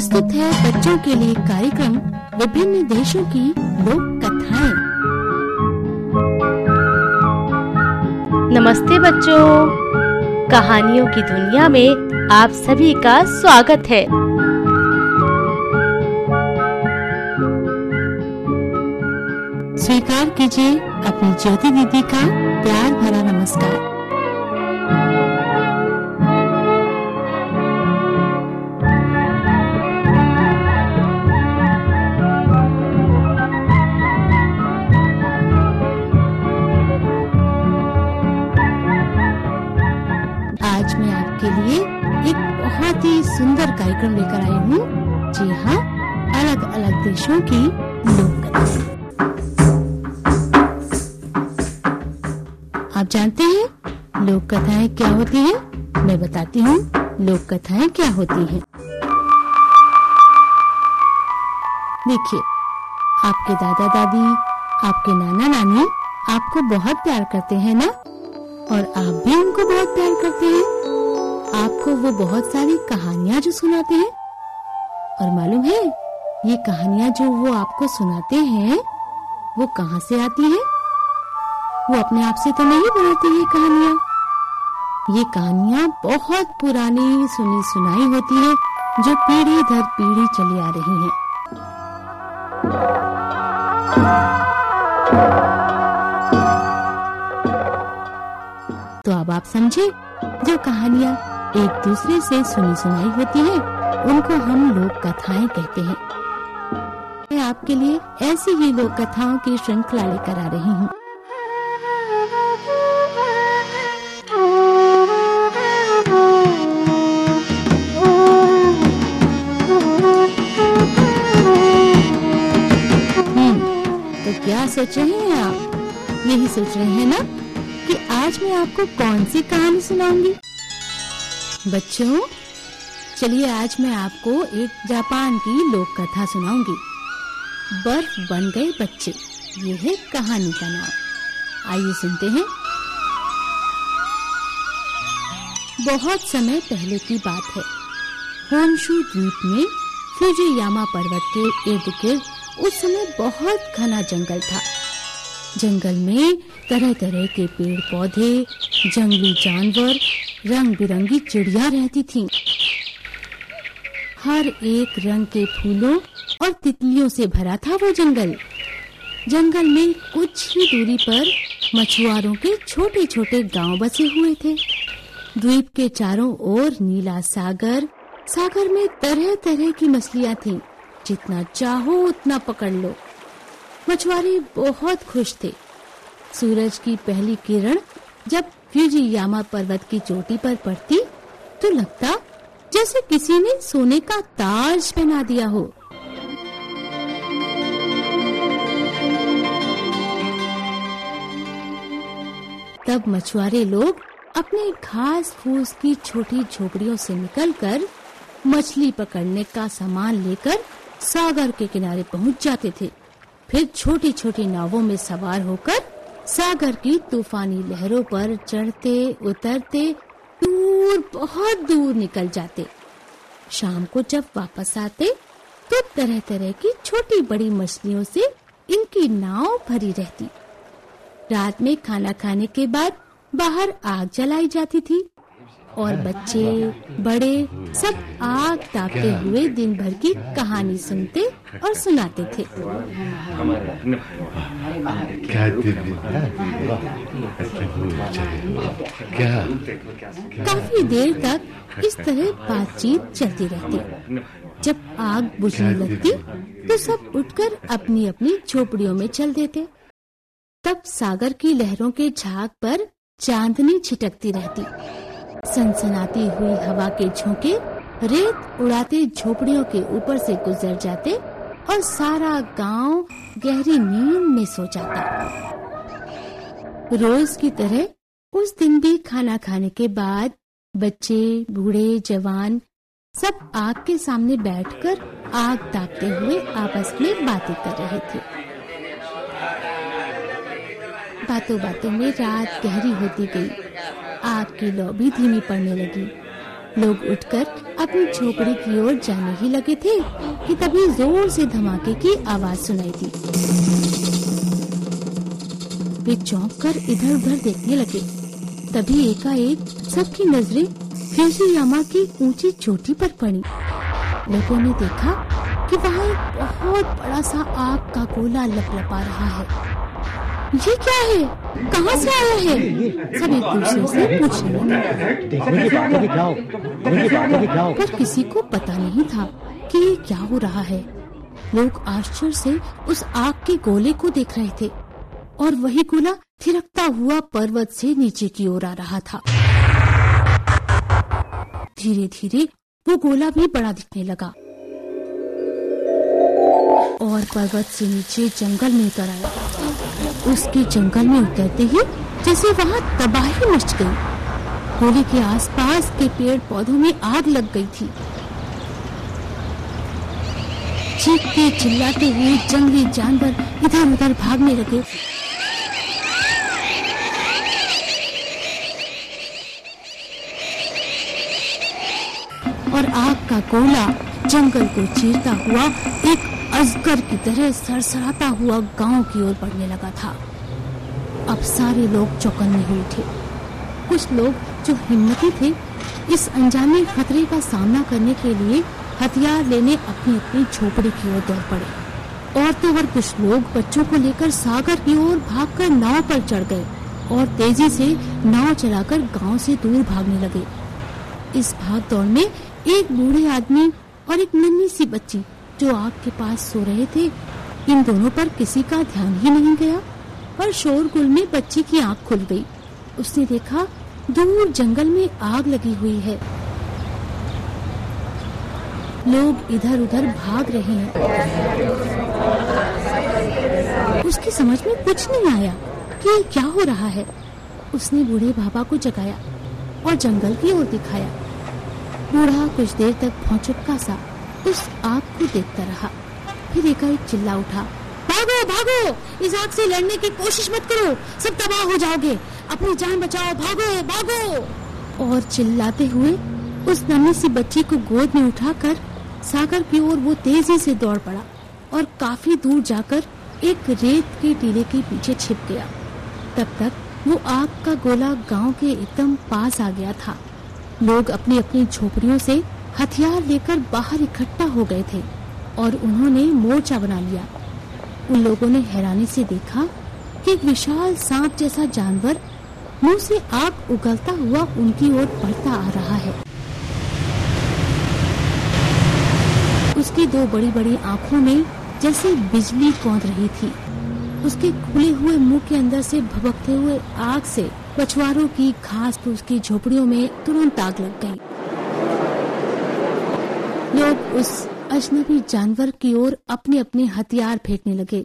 प्रस्तुत है बच्चों के लिए कार्यक्रम विभिन्न देशों की लोक कथाएं। नमस्ते बच्चों, कहानियों की दुनिया में आप सभी का स्वागत है। स्वीकार कीजिए अपनी ज्योति दीदी का प्यार भरा नमस्कार। सुंदर कार्यक्रम लेकर आई हूँ। जी हाँ, अलग अलग देशों की लोक कथाएं। आप जानते हैं लोक कथाएं क्या होती हैं? मैं बताती हूँ लोक कथाएं क्या होती हैं। देखिए, आपके दादा दादी, आपके नाना नानी आपको बहुत प्यार करते हैं ना, और आप भी उनको बहुत प्यार करते हैं। आपको वो बहुत सारी कहानियाँ जो सुनाते हैं, और मालूम है ये कहानियाँ जो वो आपको सुनाते हैं वो कहाँ से आती है? वो अपने आप से तो नहीं बनाती है कहानियाँ। ये कहानियाँ बहुत पुरानी सुनी सुनाई होती है, जो पीढ़ी दर पीढ़ी चली आ रही है। तो अब आप समझे, जो कहानियाँ एक दूसरे से सुनी सुनाई होती है उनको हम लोक कथाएं कहते हैं। मैं आपके लिए ऐसी ही लोक कथाओं की श्रृंखला लेकर आ रही हूँ। तो क्या सोच रहे हैं आप? यही सोच रहे हैं ना कि आज मैं आपको कौन सी कहानी सुनाऊंगी। बच्चों, चलिए आज मैं आपको एक जापान की लोक कथा सुनाऊंगी, बर्फ बन गए बच्चे। ये है कहानी का नाम। आइए सुनते हैं। बहुत समय पहले की बात है। होनशू द्वीप में फुजियामा पर्वत के इर्द गिर्द उस समय बहुत घना जंगल था। जंगल में तरह तरह के पेड़ पौधे, जंगली जानवर, रंग बिरंगी चिड़िया रहती थीं। हर एक रंग के फूलों और तितलियों से भरा था वो जंगल। जंगल में कुछ ही दूरी पर मछुआरों के छोटे छोटे गांव बसे हुए थे। द्वीप के चारों ओर नीला सागर, सागर में तरह तरह की मछलियाँ थीं। जितना चाहो उतना पकड़ लो। मछुआरे बहुत खुश थे। सूरज की पहली किरण जब फुजियामा पर्वत की चोटी पर पड़ती तो लगता जैसे किसी ने सोने का ताज पहना दिया हो। तब मछुआरे लोग अपने घास फूस की छोटी झोपड़ियों से निकलकर मछली पकड़ने का सामान लेकर सागर के किनारे पहुंच जाते थे। फिर छोटी छोटी नावों में सवार होकर सागर की तूफानी लहरों पर चढ़ते उतरते दूर, बहुत दूर निकल जाते। शाम को जब वापस आते तो तरह तरह की छोटी बड़ी मछलियों से इनकी नाव भरी रहती। रात में खाना खाने के बाद बाहर आग जलाई जाती थी और बच्चे बड़े सब आग तापते हुए दिन भर की कहानी सुनते और सुनाते थे। काफी देर तक इस तरह बातचीत चलती रहती। जब आग बुझने लगती तो सब उठकर अपनी अपनी झोपड़ियों में चल देते। तब सागर की लहरों के झाग पर चांदनी छिटकती रहती। सनसनाती हुई हवा के झोंके रेत उड़ाते झोपड़ियों के ऊपर से गुजर जाते और सारा गांव गहरी नींद में सो जाता। रोज की तरह उस दिन भी खाना खाने के बाद बच्चे बूढ़े जवान सब आग के सामने बैठकर आग तापते हुए आपस में बातें कर रहे थे। बातों बातों में रात गहरी होती गई। आग की लौ भी धीमी पड़ने लगी। लोग उठकर अपनी झोपड़ी की ओर जाने ही लगे थे कि तभी जोर से धमाके की आवाज सुनाई दी। वे चौंककर इधर उधर देखने लगे। तभी एकाएक सबकी नजरें फुजियामा की ऊंची चोटी पर पड़ी। लोगों ने देखा कि वहाँ एक बहुत बड़ा सा आग का गोला लपलपा रहा है। ये क्या है? कहाँ से आया है? सब एक दूसरे से पूछने, पर किसी को पता नहीं था कि ये क्या हो रहा है। लोग आश्चर्य से उस आग के गोले को देख रहे थे और वही गोला थिरकता हुआ पर्वत से नीचे की ओर आ रहा था। धीरे धीरे वो गोला भी बड़ा दिखने लगा और पर्वत से नीचे जंगल में उतर आया। उसके जंगल में उतरते ही जैसे वहाँ तबाही मच गई। गोले के आसपास के पेड़ पौधों में आग लग गई थी। चीखते चिल्लाते हुए जंगली जानवर इधर उधर भागने लगे। और आग का गोला जंगल को चीरता हुआ एक अजगर की तरह सरसराता हुआ गांव की ओर बढ़ने लगा था। अब सारे लोग चौकन्ने हो उठे। कुछ लोग जो हिम्मती थे, इस अनजाने खतरे का सामना करने के लिए हथियार लेने अपनी अपनी झोपड़ी की ओर दौड़ पड़े। औरतों और कुछ लोग बच्चों को लेकर सागर की ओर भागकर नाव पर चढ़ गए और तेजी से नाव चलाकर गाँव से दूर भागने लगे। इस भाग दौड़ में एक बूढ़े आदमी और एक नन्ही सी बच्ची जो आग के पास सो रहे थे, इन दोनों पर किसी का ध्यान ही नहीं गया। पर शोरगुल में बच्ची की आंख खुल गई। उसने देखा दूर जंगल में आग लगी हुई है। लोग इधर उधर भाग रहे हैं। उसकी समझ में कुछ नहीं आया कि क्या हो रहा है। उसने बूढ़े बाबा को जगाया और जंगल की ओर दिखाया। बूढ़ा कुछ देर तक भौंचक्का सा उस आग को देखता रहा। फिर एकाएक चिल्ला उठा, भागो भागो, इस आग से लड़ने की कोशिश मत करो, सब तबाह हो जाओगे, अपनी जान बचाओ, भागो भागो। और चिल्लाते हुए उस नन्ही सी बच्ची को गोद में उठाकर सागर की ओर वो तेजी से दौड़ पड़ा और काफी दूर जाकर एक रेत के टीले के पीछे छिप गया। तब तक वो आग का गोला गांव के एकदम पास आ गया था। लोग अपनी अपनी झोपड़ियों से हथियार लेकर बाहर इकट्ठा हो गए थे और उन्होंने मोर्चा बना लिया। उन लोगों ने हैरानी से देखा कि एक विशाल सांप जैसा जानवर मुंह से आग उगलता हुआ उनकी ओर बढ़ता आ रहा है। उसकी दो बड़ी बड़ी आंखों में जैसे बिजली कौंध रही थी। उसके खुले हुए मुंह के अंदर से भभकते हुए आग से मछुआरों की घास फूस की झोपड़ियों में तुरंत आग लग गई। लोग उस अजनबी जानवर की ओर अपने अपने हथियार फेंकने लगे,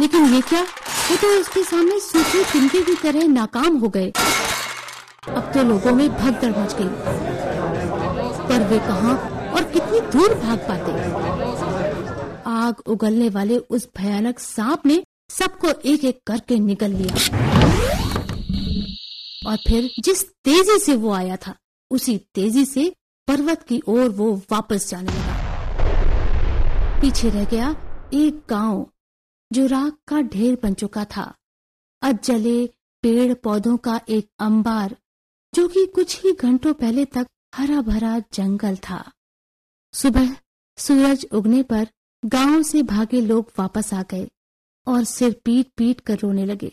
लेकिन ये क्या, वो तो उसके सामने सूखे तिनके की तरह नाकाम हो गए। अब तो लोगों में भगदड़ मच गई, पर वे कहाँ और कितनी दूर भाग पाते। आग उगलने वाले उस भयानक सांप ने सबको एक एक करके निगल लिया और फिर जिस तेजी से वो आया था, उसी तेजी से पर्वत की ओर वो वापस जाने लगा। पीछे रह गया एक गांव जो राख का ढेर बन चुका था। अब जले पेड़ पौधों का एक अंबार, जो कि कुछ ही घंटों पहले तक हरा भरा जंगल था। सुबह सूरज उगने पर गांव से भागे लोग वापस आ गए और सिर पीट पीट कर रोने लगे।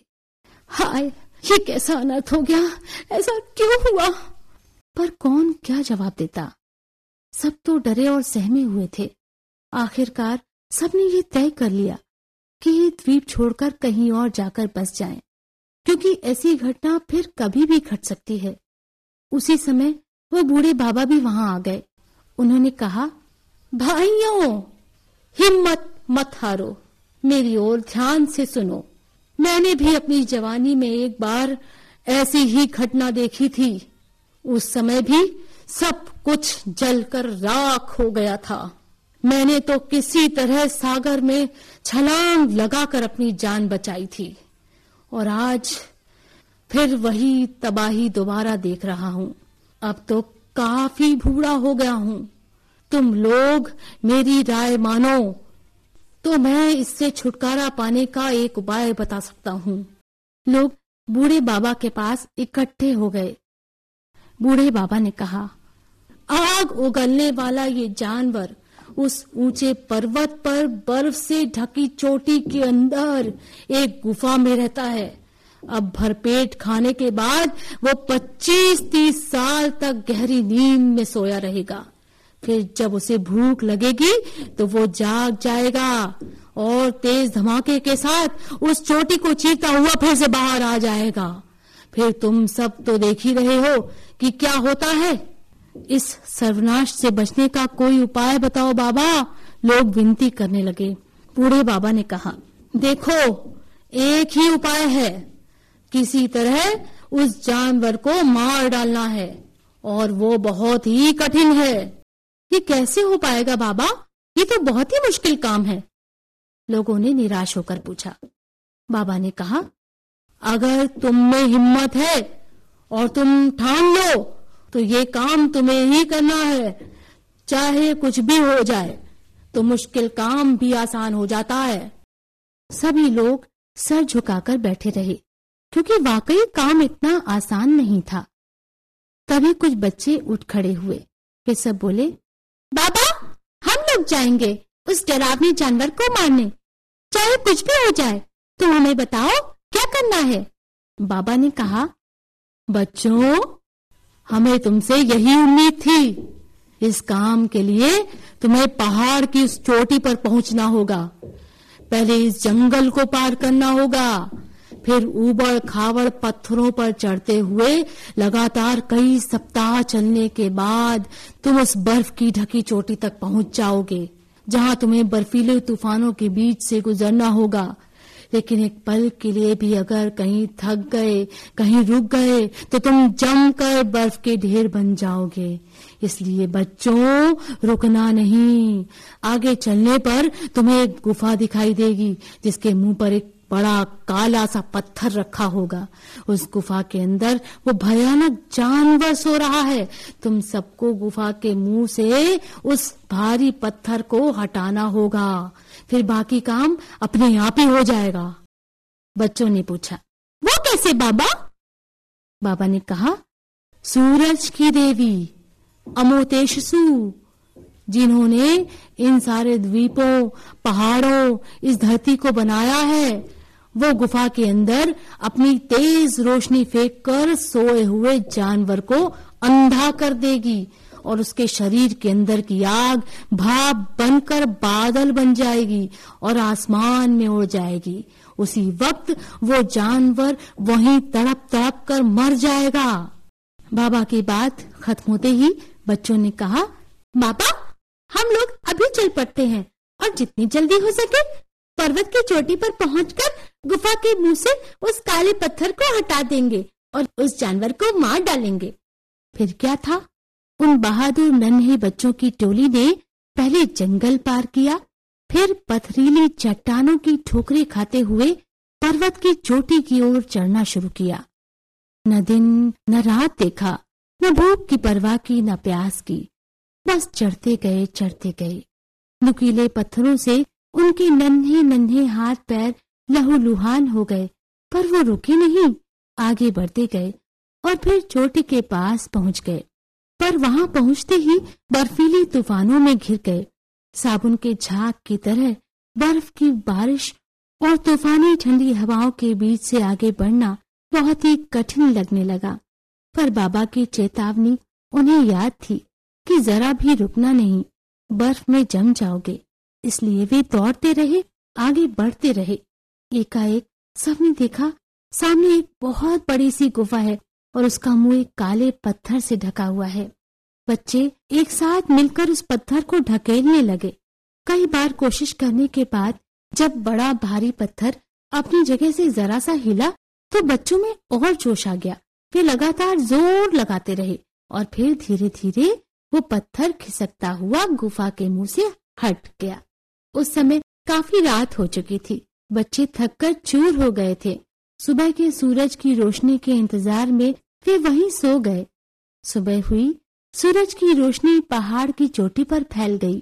हाय, ये कैसा अनर्थ हो गया, ऐसा क्यों हुआ? पर कौन क्या जवाब देता। सब तो डरे और सहमे हुए थे। आखिरकार सबने ये तय कर लिया कि ये द्वीप छोड़कर कहीं और जाकर बस जाएं, क्योंकि ऐसी घटना फिर कभी भी घट सकती है। उसी समय वो बूढ़े बाबा भी वहां आ गए। उन्होंने कहा, भाइयों, हिम्मत मत हारो, मेरी ओर ध्यान से सुनो। मैंने भी अपनी जवानी में एक बार ऐसी ही घटना देखी थी। उस समय भी सब कुछ जलकर राख हो गया था। मैंने तो किसी तरह सागर में छलांग लगाकर अपनी जान बचाई थी और आज फिर वही तबाही दोबारा देख रहा हूँ। अब तो काफी बूढ़ा हो गया हूं, तुम लोग मेरी राय मानो तो मैं इससे छुटकारा पाने का एक उपाय बता सकता हूँ। लोग बूढ़े बाबा के पास इकट्ठे हो गए। बूढ़े बाबा ने कहा, आग उगलने वाला ये जानवर उस ऊंचे पर्वत पर बर्फ से ढकी चोटी के अंदर एक गुफा में रहता है। अब भरपेट खाने के बाद वो 25-30 साल तक गहरी नींद में सोया रहेगा। फिर जब उसे भूख लगेगी तो वो जाग जाएगा और तेज धमाके के साथ उस चोटी को चीरता हुआ फिर से बाहर आ जाएगा। फिर तुम सब तो देख ही रहे हो कि क्या होता है। इस सर्वनाश से बचने का कोई उपाय बताओ बाबा, लोग विनती करने लगे। बूढ़े बाबा ने कहा, देखो एक ही उपाय है, किसी तरह उस जानवर को मार डालना है और वो बहुत ही कठिन है। ये कैसे हो पाएगा बाबा, ये तो बहुत ही मुश्किल काम है, लोगों ने निराश होकर पूछा। बाबा ने कहा, अगर तुम में हिम्मत है और तुम ठान लो तो ये काम तुम्हें ही करना है, चाहे कुछ भी हो जाए। तो मुश्किल काम भी आसान हो जाता है। सभी लोग सर झुकाकर बैठे रहे क्योंकि वाकई काम इतना आसान नहीं था। तभी कुछ बच्चे उठ खड़े हुए। वे सब बोले, बाबा हम लोग जाएंगे उस डरावने जानवर को मारने, चाहे कुछ भी हो जाए। तुम हमें बताओ क्या करना है। बाबा ने कहा, बच्चों हमें तुमसे यही उम्मीद थी। इस काम के लिए तुम्हें पहाड़ की उस चोटी पर पहुंचना होगा, पहले इस जंगल को पार करना होगा, फिर ऊबड़ खाबड़ पत्थरों पर चढ़ते हुए लगातार कई सप्ताह चलने के बाद तुम उस बर्फ की ढकी चोटी तक पहुंच जाओगे, जहां तुम्हें बर्फीले तूफानों के बीच से गुजरना होगा। लेकिन एक पल के लिए भी अगर कहीं थक गए, कहीं रुक गए तो तुम जमकर बर्फ के ढेर बन जाओगे। इसलिए बच्चों रुकना नहीं। आगे चलने पर तुम्हें एक गुफा दिखाई देगी जिसके मुंह पर एक बड़ा काला सा पत्थर रखा होगा। उस गुफा के अंदर वो भयानक जानवर सो रहा है। तुम सबको गुफा के मुंह से उस भारी पत्थर को हटाना होगा, फिर बाकी काम अपने आप ही हो जाएगा। बच्चों ने पूछा, वो कैसे बाबा? बाबा ने कहा, सूरज की देवी अमोतेशसु, जिन्होंने इन सारे द्वीपों, पहाड़ों, इस धरती को बनाया है, वो गुफा के अंदर अपनी तेज रोशनी फेंक कर सोए हुए जानवर को अंधा कर देगी और उसके शरीर के अंदर की आग भाप बनकर बादल बन जाएगी और आसमान में उड़ जाएगी। उसी वक्त वो जानवर वहीं तड़प तड़प कर मर जाएगा। बाबा की बात खत्म होते ही बच्चों ने कहा, बाबा हम लोग अभी चल पड़ते हैं और जितनी जल्दी हो सके पर्वत की चोटी पर पहुंचकर गुफा के मुंह से उस काले पत्थर को हटा देंगे और उस जानवर को मार डालेंगे। फिर क्या था, उन बहादुर नन्हे बच्चों की टोली ने पहले जंगल पार किया, फिर पथरीली चट्टानों की ठोकरें खाते हुए पर्वत की चोटी की ओर चढ़ना शुरू किया। न दिन न रात देखा, न भूख की परवाह की, न प्यास की। बस चढ़ते गए चढ़ते गए। नुकीले पत्थरों से उनके नन्हे नन्हे हाथ पैर लहूलुहान हो गए, पर वो रुके नहीं, आगे बढ़ते गए और फिर चोटी के पास पहुंच गए। पर वहां पहुंचते ही बर्फीली तूफानों में घिर गए। साबुन के झाग की तरह बर्फ की बारिश और तूफानी ठंडी हवाओं के बीच से आगे बढ़ना बहुत ही कठिन लगने लगा। पर बाबा की चेतावनी उन्हें याद थी कि जरा भी रुकना नहीं, बर्फ में जम जाओगे। इसलिए वे दौड़ते रहे, आगे बढ़ते रहे। एकाएक सबने देखा सामने एक बहुत बड़ी सी गुफा है और उसका मुंह एक काले पत्थर से ढका हुआ है। बच्चे एक साथ मिलकर उस पत्थर को ढकेलने लगे। कई बार कोशिश करने के बाद जब बड़ा भारी पत्थर अपनी जगह से जरा सा हिला तो बच्चों में और जोश आ गया। वे लगातार जोर लगाते रहे और फिर धीरे धीरे वो पत्थर खिसकता हुआ गुफा के मुंह से हट गया। उस समय काफी रात हो चुकी थी। बच्चे थककर चूर हो गए थे। सुबह के सूरज की रोशनी के इंतजार में वे वहीं सो गए। सुबह हुई, सूरज की रोशनी पहाड़ की चोटी पर फैल गई।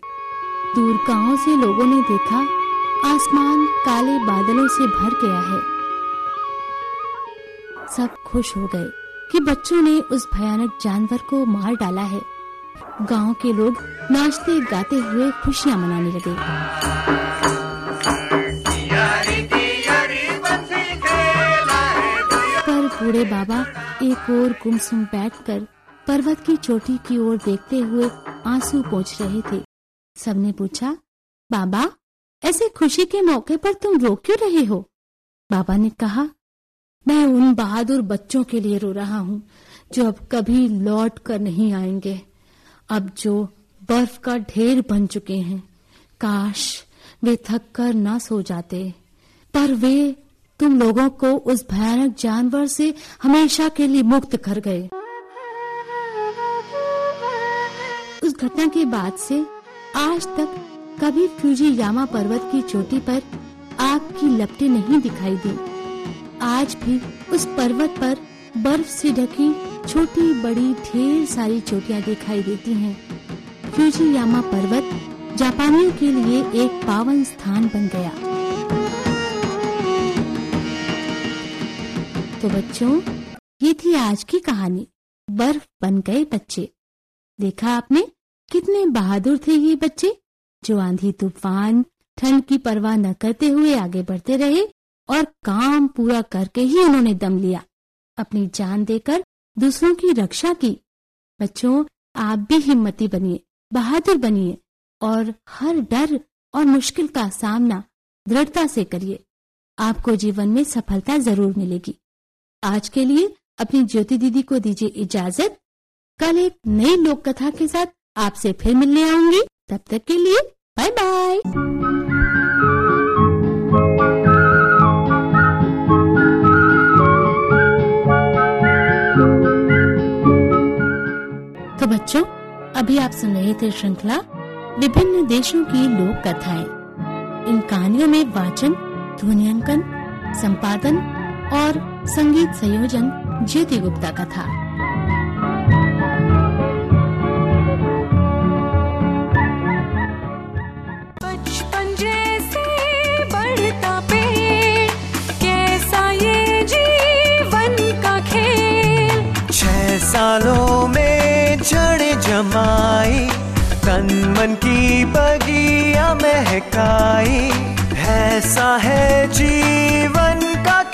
दूर गांव से लोगों ने देखा, आसमान काले बादलों से भर गया है। सब खुश हो गए कि बच्चों ने उस भयानक जानवर को मार डाला है। गांव के लोग नाचते गाते हुए खुशियां मनाने लगे। बूढ़े बाबा एक ओर गुमसुम बैठकर पर्वत की चोटी की ओर देखते हुए आंसू पोंछ रहे थे। सबने पूछा, बाबा ऐसे खुशी के मौके पर तुम रो क्यों रहे हो? बाबा ने कहा, मैं उन बहादुर बच्चों के लिए रो रहा हूँ जो अब कभी लौट कर नहीं आएंगे, अब जो बर्फ का ढेर बन चुके हैं। काश वे थक कर ना सो जाते, पर वे तुम लोगों को उस भयानक जानवर से हमेशा के लिए मुक्त कर गए। उस घटना के बाद से आज तक कभी फुजियामा पर्वत की चोटी पर आग की लपटें नहीं दिखाई दी। आज भी उस पर्वत पर बर्फ से ढकी छोटी बड़ी ढेर सारी चोटियां दिखाई देती हैं। फुजियामा पर्वत जापानियों के लिए एक पावन स्थान बन गया। तो बच्चों, ये थी आज की कहानी, बर्फ बन गए बच्चे। देखा आपने कितने बहादुर थे ये बच्चे, जो आंधी तूफान ठंड की परवाह न करते हुए आगे बढ़ते रहे और काम पूरा करके ही उन्होंने दम लिया, अपनी जान देकर दूसरों की रक्षा की। बच्चों, आप भी हिम्मती बनिए, बहादुर बनिए और हर डर और मुश्किल का सामना दृढ़ता से करिए। आपको जीवन में सफलता जरूर मिलेगी। आज के लिए अपनी ज्योति दीदी को दीजिए इजाजत। कल एक नई लोक कथा के साथ आपसे फिर मिलने आऊंगी। तब तक के लिए बाय बाय। तो बच्चों, अभी आप सुन रहे थे श्रृंखला विभिन्न देशों की लोक कथाएं। इन कहानियों में वाचन, ध्वनियांकन, संपादन और संगीत संयोजन ज्योति गुप्ता का था। बचपन जैसे बढ़ता पेड़, कैसा ये जीवन का खेल। 6 सालों में जड़ जमाई, तन मन की बगिया महकाई। ऐसा है जीवन का